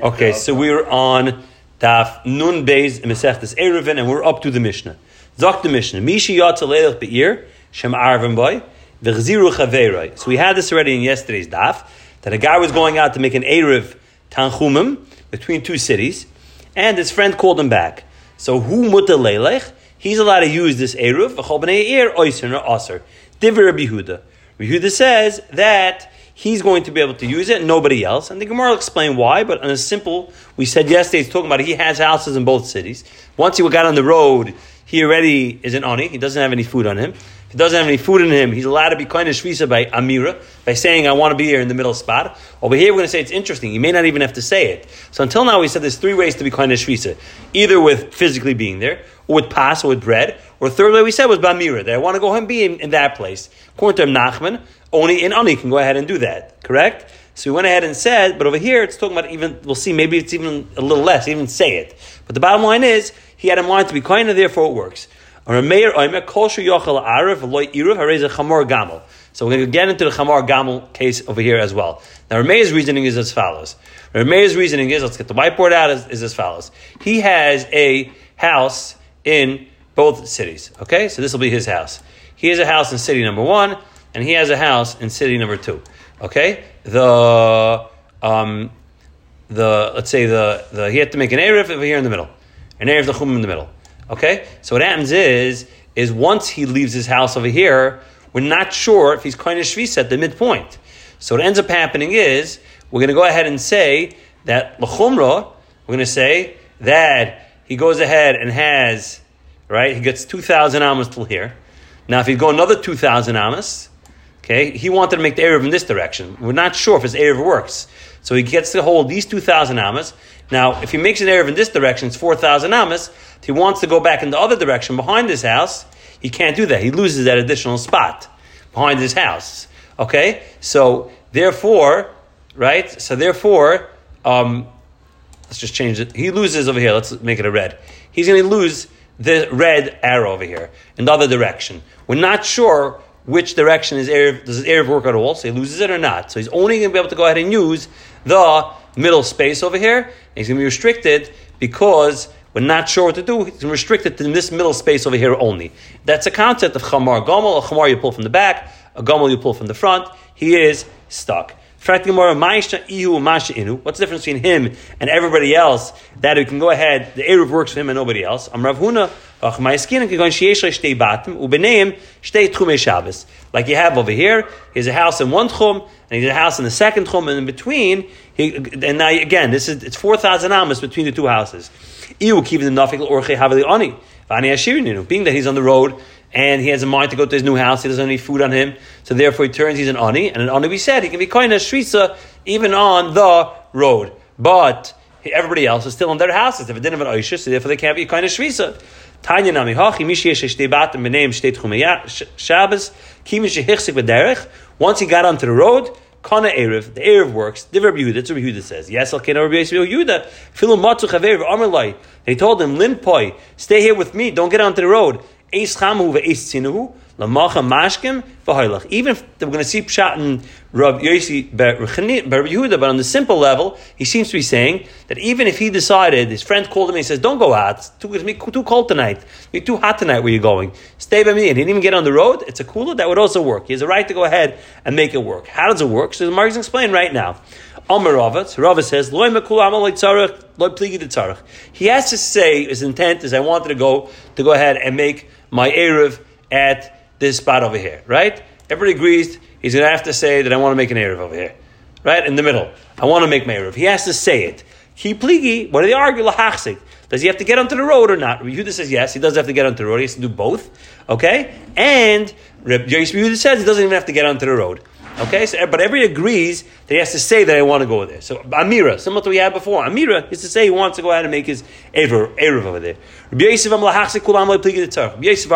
Okay, so we're on Daf Nun Beis Masechet As Ereven, and we're up to the Mishnah. Zok the Mishnah. Mishi Yatzelelech Be'ir Shem Arvim Boy V'Chziru Chaveroi. So we had this already in yesterday's Daf, that a guy was going out to make an Erev Tanhumim between two cities, and his friend called him back. So who mutalelech? He's allowed to use this Erev V'chol Bnei Eir Oisin or Aser. Divrei Rabbi Yehuda. Rabbi Yehuda says that he's going to be able to use it, nobody else. And the Gemara will explain why, but on a simple, we said yesterday, he's talking about he has houses in both cities. Once he got on the road, he already is an Oni. He doesn't have any food on him. If he doesn't have any food in him, he's allowed to be kind of shvisa by Amira, by saying, I want to be here in the middle spot. Over here, we're going to say it's interesting. You may not even have to say it. So until now, we said there's three ways to be kind of shvisa, either with physically being there, or with pas, or with bread. Or the third way we said was Bamira, that I want to go home and be in that place. According to Nachman, Oni and Oni can go ahead and do that, correct? So we went ahead and said, but over here it's talking about even, we'll see, maybe it's even a little less, even say it. But the bottom line is, he had in mind to be kohen, therefore it works. So we're going to get into the chamor gamal case over here as well. Now Remei's reasoning is as follows. Remei's reasoning is, let's get the whiteboard out, is as follows. He has a house in both cities, okay? So this will be his house. He has a house in city number 1, and he has a house in city number 2. Okay, let's say he had to make an erev over here in the middle, an erev tchumim in the middle. Okay, so what happens is once he leaves his house over here, we're not sure if he's kohen shvisa at the midpoint. So what ends up happening is we're going to go ahead and say that l'chumra. We're going to say that he goes ahead and has, right, he gets 2,000 amos till here. Now if he'd go another 2,000 amos. Okay, he wanted to make the Erev in this direction. We're not sure if his Erev works. So he gets to hold these 2,000 Amas. Now, if he makes an Erev in this direction, it's 4,000 Amas. If he wants to go back in the other direction behind his house, he can't do that. He loses that additional spot behind his house. Okay? So, therefore, right? So, therefore, let's just change it. He loses over here. Let's make it a red. He's going to lose the red arrow over here in the other direction. We're not sure which direction is Erev, does his Erev work at all, so he loses it or not. So he's only going to be able to go ahead and use the middle space over here, and he's going to be restricted because we're not sure what to do. He's restricted to this middle space over here only. That's a concept of chamor gamal. A chamor you pull from the back, a gamal you pull from the front. He is stuck. What's the difference between him and everybody else that we can go ahead, the Erev works for him and nobody else? Like you have over here, he has a house in one tchum, and he has a house in the second tchum, and in between, and now again, it's 4,000 amos between the two houses. Being that he's on the road, and he has a mind to go to his new house, he doesn't have any food on him, so therefore he turns, he's an Ani, and an Ani, we said, he can be kohen shvisa even on the road. But everybody else is still in their houses. They didn't have an Oisha, so therefore they can't be kohen shvisa. Tanya nami hachi, mishi yesh shtei batim b'neim shtei tchumei Shabbos, ki mishi hichsik b'derech, once he got onto the road, kana Erev, the Erev works, divrei Rabbi Yehuda, that's what Rabbi Yehuda says. Yes, al kena Rabbi Yehuda, filu matzu chaver v'amar lai, they told him, lin poi, stay here with me, don't get onto the road. Even if we're going to see pshat in Rabbi Yehuda, but on the simple level, he seems to be saying that even if he decided, his friend called him and he says, don't go out, it's too cold tonight, it's too hot tonight where you're going, stay by me, and he didn't even get on the road, it's a cooler, that would also work. He has a right to go ahead and make it work. How does it work? So the Mark is explained right now. Amar Ravitz, Ravitz says, Loi mekul amal loy tzarech, loy pligi d'tzarech. He has to say, his intent is, I wanted to go ahead and make my Erev at this spot over here, right? Everybody agrees, he's going to have to say that I want to make an Erev over here, right? In the middle. I want to make my Erev. He has to say it. He pligi, what do they argue? Lahachsik. Does he have to get onto the road or not? Yehuda says yes, he does have to get onto the road. He has to do both, okay? And Yehuda says he doesn't even have to get onto the road. Okay, so, but everybody agrees that he has to say that I want to go there. So Amira, similar to what we had before, Amira is to say he wants to go out and make his Erev over there. Rabbi Yosef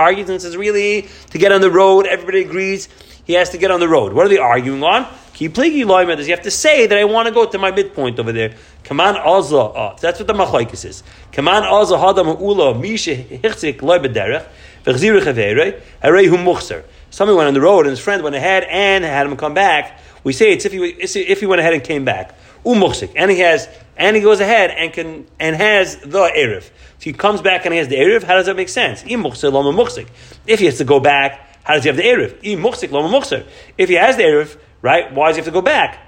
argues and says, really, to get on the road, everybody agrees he has to get on the road. What are they arguing on? Ki pligi loyma, does he have to say that I want to go to my midpoint over there? Kaman azla, that's what the machlokes is. Kaman azla hadam ula misha hichzik loy b'derech v'chziru chaverei harei hu muchser. Somebody went on the road and his friend went ahead and had him come back. We say it's if he went ahead and came back. umochsik, and he goes ahead and has the erev. If he comes back and he has the erev, how does that make sense? If he has to go back, how does he have the erev? If he has the erev, right? Why does he have to go back?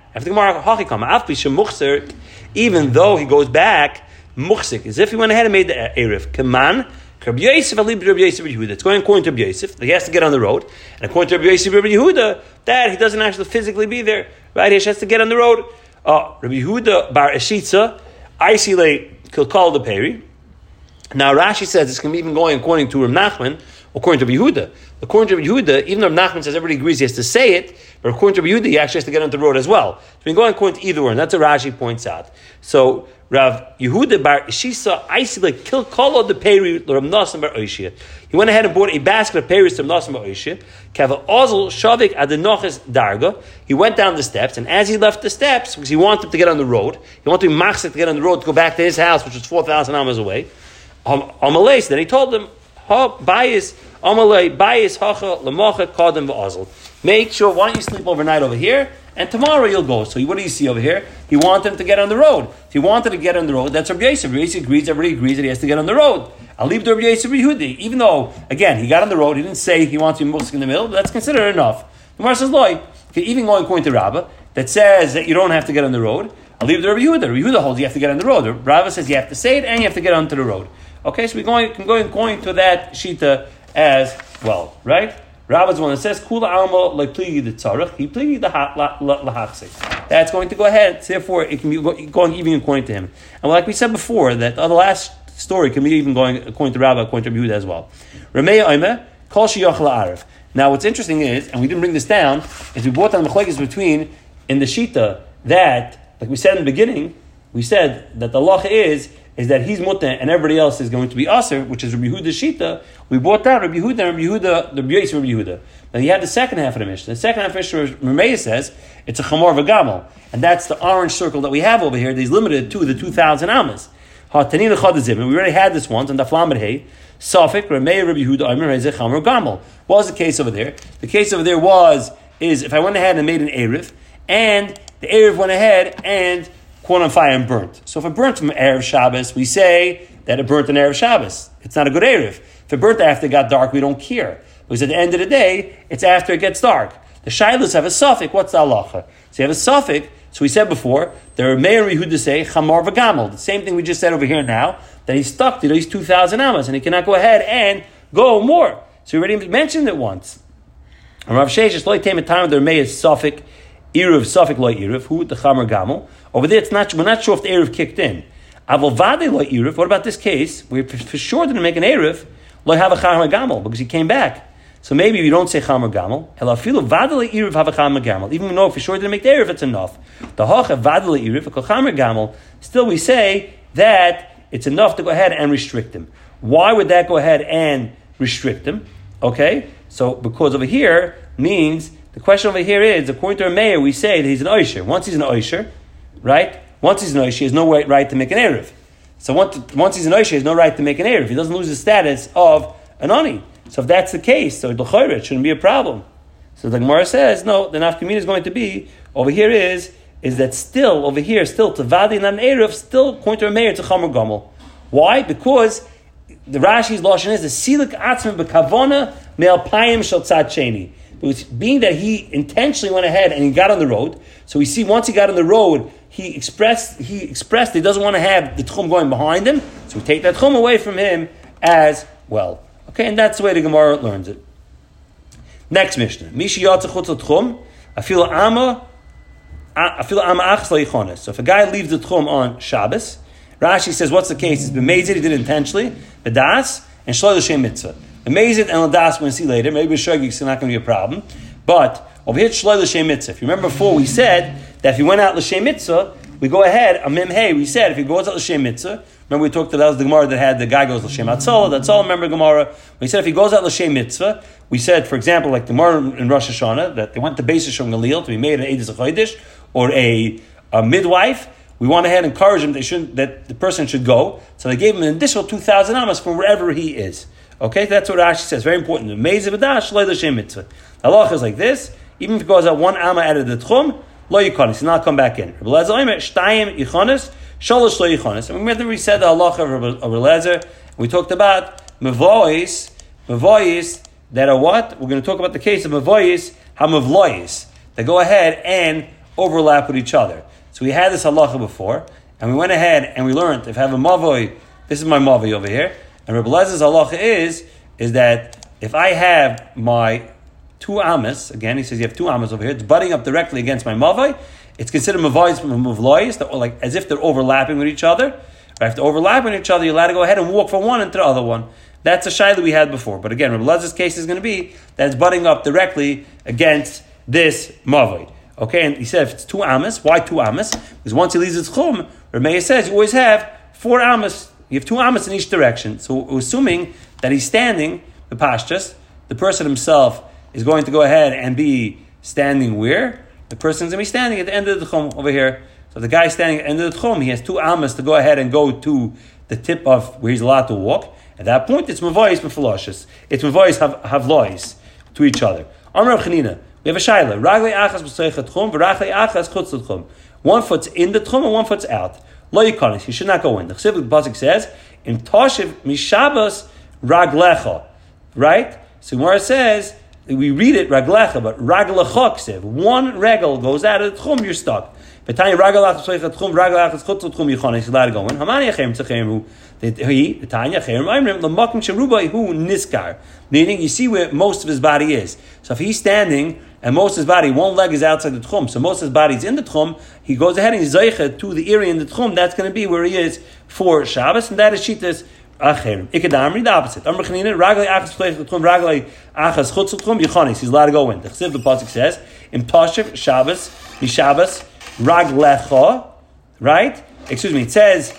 Even though he goes back, muchsik, as if he went ahead and made the erev. Kaman. It's going according to Rabbi Yosef that he has to get on the road, and according to Rabbi Yosef, Rabbi Yehuda, that he doesn't actually physically be there, right? He has to get on the road. Rabbi Yehuda bar Eshitza, Isilei Kilkal the Peri. Now Rashi says this can be even going according to Rabbi Nachman, according to Rabbi Yehuda. According to Rabbi Yehuda, even though Nachman says everybody agrees he has to say it, but according to Rabbi Yehuda, he actually has to get on the road as well. So we can go according to either one. That's what Rashi points out. So Rav Yehuda bar Ishisa Isilei Kilkalo the Peri Ramnasim bar Oishia. He went ahead and bought a basket of peris to Ramnasim bar Oishia. Kava Ozel Shavik Adenoches Darga. He went down the steps, and as he left the steps, because he wanted to get on the road, he wanted to be machzik to get on the road to go back to his house, which was 4,000 amas away. Amalei. Then he told them, make sure, why don't you sleep overnight over here, and tomorrow you'll go. So what do you see over here? He wanted him to get on the road. If he wanted to get on the road, that's Rabbi Yosef. Rabbi Yosef agrees, everybody agrees that he has to get on the road. Alib Rabbi Yosef Yehudi, even though, again, he got on the road, he didn't say he wants to be musk in the middle, but that's considered enough. The Gemara says, Loi, even going according to Rabbah, that says that you don't have to get on the road, Alib Rabbi Yehuda. Rabbi Yehuda holds you have to get on the road. Rabbah says you have to say it, and you have to get onto the road. Okay, so we can go to that shita as well, right? Rabbah's one that says Kula alma lepligi the tzarich, he pligi the lahachsik. That's going to go ahead. Therefore, it can be going even according to him. And like we said before, that the last story can be even going according to Rabbah, according to Yehuda as well. Remei oimer kol sheyachla arif. Now, what's interesting is, and we didn't bring this down, is we brought down the machlekas between in the shita that, like we said in the beginning, we said that the halacha is that he's mutter and everybody else is going to be aser, which is Rabbi Yehuda's shita. We brought down Rabbi Yehuda and Rabbi Yehuda. Now you had the second half of the Mishnah. The second half of the Mishnah, Remei says, it's a chamor gamal, and that's the orange circle that we have over here that is limited to the 2,000 amas. We already had this once, and the flamed hay, Safik, Remei, Rabbi Yehuda, Omer, Rezeh, chamor gamal. What was the case over there? The case over there is if I went ahead and made an Erev, and the Erev went ahead and caught on fire and burnt. So if it burnt from Erev Shabbos, we say that it burnt an Erev Shabbos. It's not a good Erev. If it burnt after it got dark, we don't care. Because at the end of the day, it's after it gets dark. The Shailus have a suffix. What's the halacha? So you have a suffix. So we said before, the Remei Yehuda say, chamor v'gamal. The same thing we just said over here now, that he's stuck to these 2,000 amas, and he cannot go ahead and go more. So we already mentioned it once. And Rav Sheish, it's like time and time, the Remei is suffix, Erev, suffix, loy Erev, who, the chamor gamal. Over there, we're not sure if the Erev kicked in. Avolvade loy Erev, what about this case? We for sure didn't make an Erev, loy have a chamor gamal, because he came back. So maybe we don't say chamor gamal. Elafilu vade loy Erev have a chamor gamal. Even though for sure didn't make the Erev, it's enough. The hocha vade loy Erev, a chamor gamal, still we say that it's enough to go ahead and restrict him. Why would that go ahead and restrict him? Okay? So, because over here means, the question over here is, according to Remei, we say that he's an oisher. Once he's an oisher, right? Once he's an oisher, he has no right to make an erev. So once he's an oisher, he has no right to make an erev. He doesn't lose the status of an ani. So if that's the case, so it shouldn't be a problem. So the Gemara says, no, the nafka mina is going to be, over here is that still, over here, still, tevadi not an erev, still, according to Remei, it's a chamor gamal. Why? Because the Rashi's lashon is, the silik atzmi b'kavona me'alpayim shel tzad sheni. Being that he intentionally went ahead and he got on the road, so we see once he got on the road, he expressed he doesn't want to have the tchum going behind him, so we take that tchum away from him as well. Okay, and that's the way the Gemara learns it. Next Mishnah. So if a guy leaves the tchum on Shabbos, Rashi says, what's the case? It's b'mezid, he did it intentionally, b'das, and shlo l'shem mitzvah. Amazing and l'das, we'll see later. Maybe shogig is not going to be a problem. But over here, shloi l'shem mitzvah. If you remember before, we said that if you went out l'shem mitzvah, we go ahead, amim hey, we said if he goes out l'shem mitzvah, remember we talked about the Gemara that had the guy goes l'shem atzola, that's all, remember Gemara. We said if he goes out l'shem mitzvah, we said, for example, like the Gemara in Rosh Hashanah, that they went to Pesach from Galil to be made an Eides HaChodesh, or a midwife. We went ahead and encouraged him that the person should go. So they gave him an additional 2,000 amas from wherever he is. Okay, that's what Rashi says. Very important. The halacha is like this. Even if it goes out one amma out of the tchum, Lo Yichonis, he'll not come back in. Reb Leizer Omer, Shtayim Yichonis, Sholosh Lo Yichonis. And remember we said the halacha of Reb Leizer, we talked about mavois that are what? We're going to talk about the case of mavois, how mavlois, they go ahead and overlap with each other. So we had this halacha before, and we went ahead and we learned, if I have a mavoi, this is my mavoi over here, and Reb Leizer's halacha is that if I have my 2 amahs, again, he says you have 2 amahs over here, it's butting up directly against my mavoi, it's considered mavois from mavlois, like as if they're overlapping with each other. Right? If they're overlapping with each other, you're allowed to go ahead and walk from one into the other one. That's a shayla we had before. But again, Reb Leizer's case is going to be that it's butting up directly against this mavoi. Okay, and he said if it's 2 amahs, why 2 amahs? Because once he leaves his tchum, Remei says you always have 4 amahs. You have 2 amahs in each direction. So we're assuming that he's standing, the pashtus, the person himself is going to go ahead and be standing where? The person's going to be standing at the end of the tchum over here. So the guy standing at the end of the tchum, he has 2 amahs to go ahead and go to the tip of where he's allowed to walk. At that point, it's mavois mefaloshes. It's mavois havlois to each other. Amar Rav Chanina. We have a shayla. Raglei achas b'soich tchum, v'raglei achas chutz tchum. One foot's in the tchum and one foot's out. Lo yikonis. He should not go in. The Chassidus pasuk says, "Im toshiv mishabas raglecha." Right? So Gemara says we read it raglecha, but raglecha ksev. One regel goes out of the tchum, you're stuck. V'tanya raglei achas b'soich tchum, raglei achas chutz tchum yikonis. He's allowed to go in. Hamani yachem tzachemu. He v'tanya yachem imrim l'makim sherubai hu niskar. Meaning, you see where most of his body is. So if he's standing. And most of his body, one leg is outside the tchum, so most of his body is in the tchum, he goes ahead and he's zeicha to the area in the tchum, that's going to be where he is for Shabbos, and that is Shittas Acherim. Ikadamri, the opposite. Amr Chanina, Raglei Achas Chutz L'Tchum, Raglei Achas Chutz L'Tchum, Yichonis, he's allowed to go in. The Chesiv, the Pasuk says, Im Toshiv, Shabbos, Mishabas, Raglecha, right? Excuse me, it says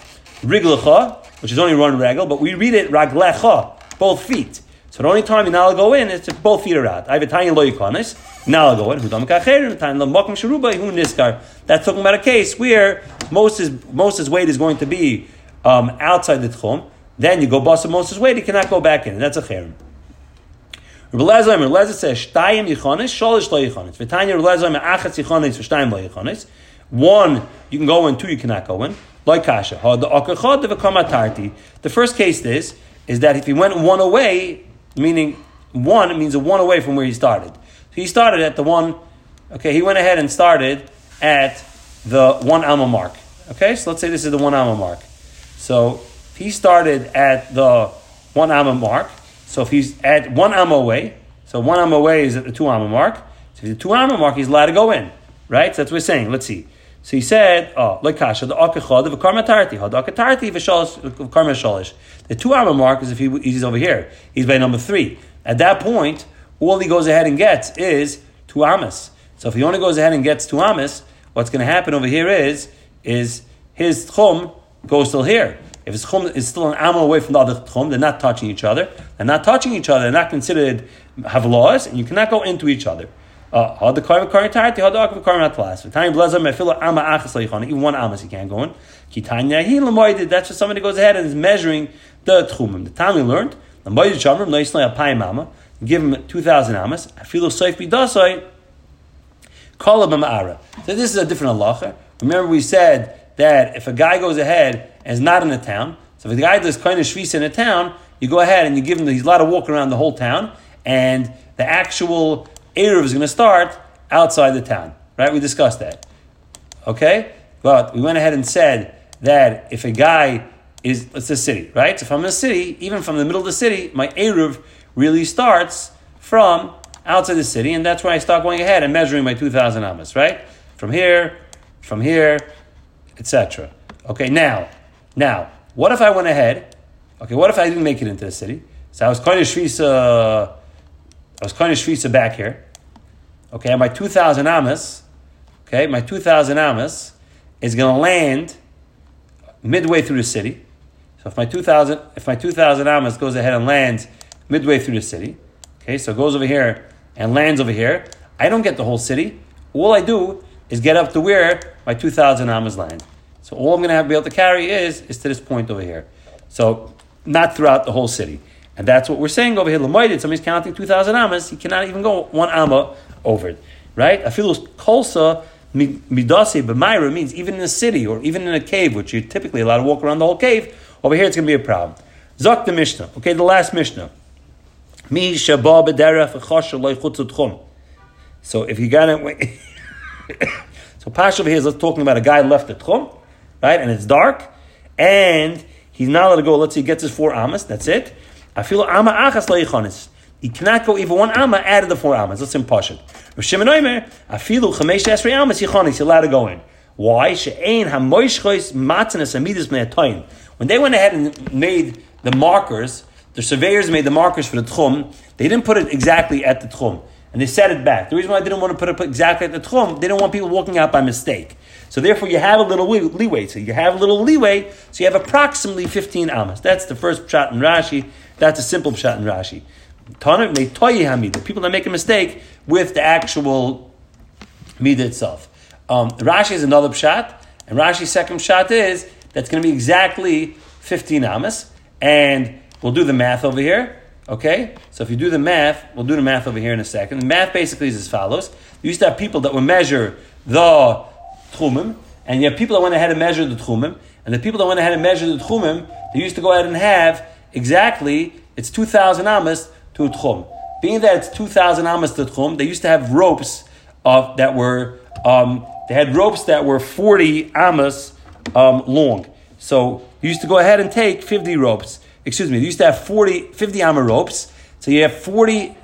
Riglecha, which is only one regal, but we read it Raglecha, both feet. So the only time you're not allowed to go in is if both feet are out. I have a tiny lo yikonis, not allowed to go in. That's talking about a case where Moses' weight is going to be outside the tchum. Then you go bust Moses' weight, he cannot go back in. And that's a cherim. Rabbi Leizer says, Shtayim yichonis, sholish lo yichonis. V'tanya Rabbi Leizer, achas yichonis, v'shtayim lo yichonis. 1, you can go in, 2, you cannot go in. Lo kasha. The first case is that if he went one away, meaning one, it means a one away from where he started. So he started at the one, okay, he went ahead and started at the 1 amah mark. Okay, so let's say this is the 1 amah mark. So he started at the 1 amah mark. So if he's at 1 amah away, so 1 amah away is at the 2 amah mark. So if he's at the 2 amah mark, he's allowed to go in. Right? So that's what we're saying. Let's see. So he said, oh, the 2 amah mark is if he's over here. He's by number 3. At that point, all he goes ahead and gets is 2 amahs. So if he only goes ahead and gets 2 amahs, what's going to happen over here is his tchum goes till here. If his tchum is still 1 amah away from the other tchum, they're not touching each other. They're not touching each other. They're not considered havlos, and you cannot go into each other. Even 1 amah he can't go in. That's just somebody who goes ahead and is measuring the tchumim. The time he learned, give him 2,000 amas. So this is a different halacha. Remember we said that if a guy goes ahead and is not in a town, so if the guy does koine shvisa in a town, you go ahead and you give him, he's allowed to walk around the whole town, and the actual Erev is going to start outside the town, right? We discussed that, okay? But we went ahead and said that if a guy is, it's a city, right? So if I'm in a city, even from the middle of the city, my Erev really starts from outside the city, and that's where I start going ahead and measuring my 2,000 amas, right? From here, etc. Okay, now, what if I went ahead? Okay, what if I didn't make it into the city? So I was kind of shvisa. I was kind of shvisa back here. Okay, and my 2,000 amas, okay, my 2,000 amas is going to land midway through the city. So if my 2,000 amas goes ahead and lands midway through the city, okay, so it goes over here and lands over here, I don't get the whole city. All I do is get up to where my 2,000 amas land. So all I'm going to have to be able to carry is to this point over here. So not throughout the whole city. And that's what we're saying over here. L'moided, somebody's counting 2,000 amas, he cannot even go 1 amah over it, right? Afilus kolsa Midasi b'mayra means even in a city or even in a cave, which you're typically allowed to walk around the whole cave. Over here, it's going to be a problem. Zok the Mishnah. Okay, the last Mishnah. Mi shaba b'derech v'chasher lo ychutz tchum. So if you got it, so Pasha over here is talking about a guy left the tchum, right? And it's dark, and he's not allowed to go. Let's see, he gets his 4 amas. That's it. Afilu ama achas lo yichanis. He cannot go even 1 amma out of the 4 amas. That's impossible. Rav Shimon Omer, afilu 15 amas yichanis. He's allowed to go in. Why? She'ein hamoishchos matzanas amidus me'atoyin. When they went ahead and made the markers, the surveyors made the markers for the tchum. They didn't put it exactly at the tchum, and they set it back. The reason why they didn't want to put it exactly at the tchum, they didn't want people walking out by mistake. So therefore, you have a little leeway. So you have approximately 15 amas. That's the first pshat in Rashi. That's a simple pshat in Rashi. The people that make a mistake with the actual midah itself. Rashi is another pshat, and Rashi's second pshat is that's going to be exactly 15 amas. And we'll do the math over here. Okay? So if you do the math, we'll do the math over here in a second. The math basically is as follows. You used to have people that would measure the tchumim, and you have people that went ahead and measured the tchumim, and the people that went ahead and measured the tchumim, they used to go ahead and have exactly, it's 2,000 amas to a tchum. Being that it's 2,000 amas to tchum, they used to have ropes that were, they had ropes that were 40 amas long. So you used to go ahead and take 50 ropes. Excuse me, you used to have 50 amma ropes. So you have 50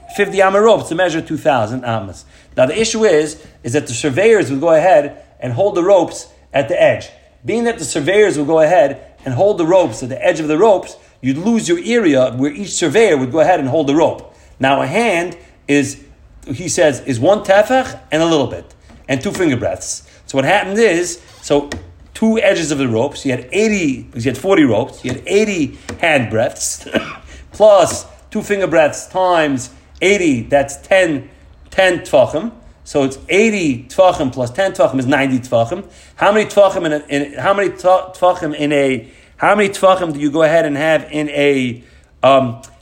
amma ropes to measure 2,000 ammas. Now the issue is that the surveyors would go ahead and hold the ropes at the edge. Being that the surveyors would go ahead and hold the ropes at the edge of the ropes, you'd lose your area where each surveyor would go ahead and hold the rope. Now a hand is, he says, is 1 tefach and a little bit, and 2 finger breadths. So what happened is, 2 edges of the ropes, you had 80, because you had 40 ropes, you had 80 hand breadths, plus 2 finger breadths times 80, that's 10 tfachem. So it's 80 tfachem plus 10 tfachem is 90 tfachem. How many tfachem do you go ahead and have in a,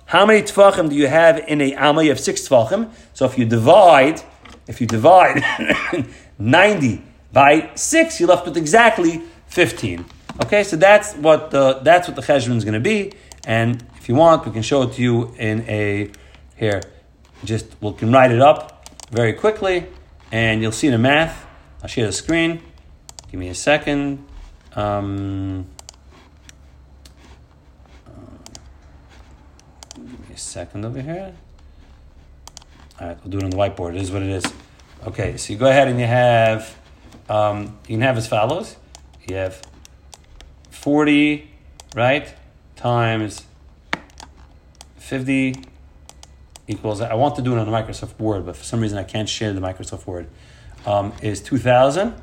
how many tfachem do you have in a amma? You have 6 tfachem. So if you divide 90 by 6, you're left with exactly 15. Okay, so that's what the cheshbon is going to be. And if you want, we can show it to you we can write it up very quickly, and you'll see the math. I'll share the screen. Give me a second. Give me a second over here. All right, we'll do it on the whiteboard. It is what it is. Okay, so you go ahead and you have... you can have as follows. You have 40, right, times 50 equals, I want to do it on the Microsoft Word, but for some reason I can't share the Microsoft Word, is 2,000,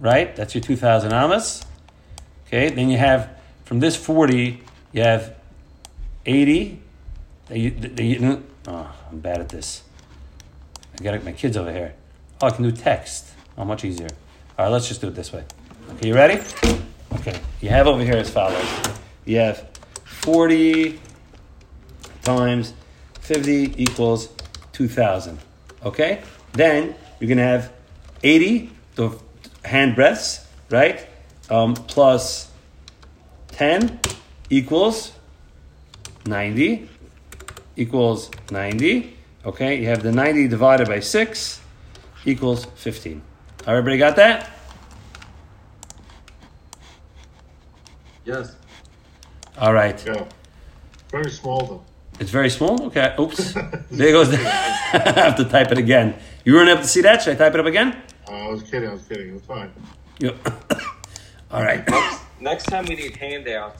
right? That's your 2,000 amas. Okay, then you have, from this 40, you have 80. I'm bad at this. I got to get my kids over here. Oh, I can do text. Oh, much easier. All right, let's just do it this way. Okay, you ready? Okay, you have over here as follows. You have 40 times 50 equals 2,000. Okay? Then you're going to have 80 hand breaths, right? Plus 10 equals 90 equals 90. Okay, you have the 90 divided by 6 equals 15. Everybody got that? Yes. All right. Yeah. Very small, though. It's very small? Okay. Oops. There goes the... I have to type it again. You weren't able to see that? Should I type it up again? I was kidding. It was fine. Yep. All right. Next time we need handouts,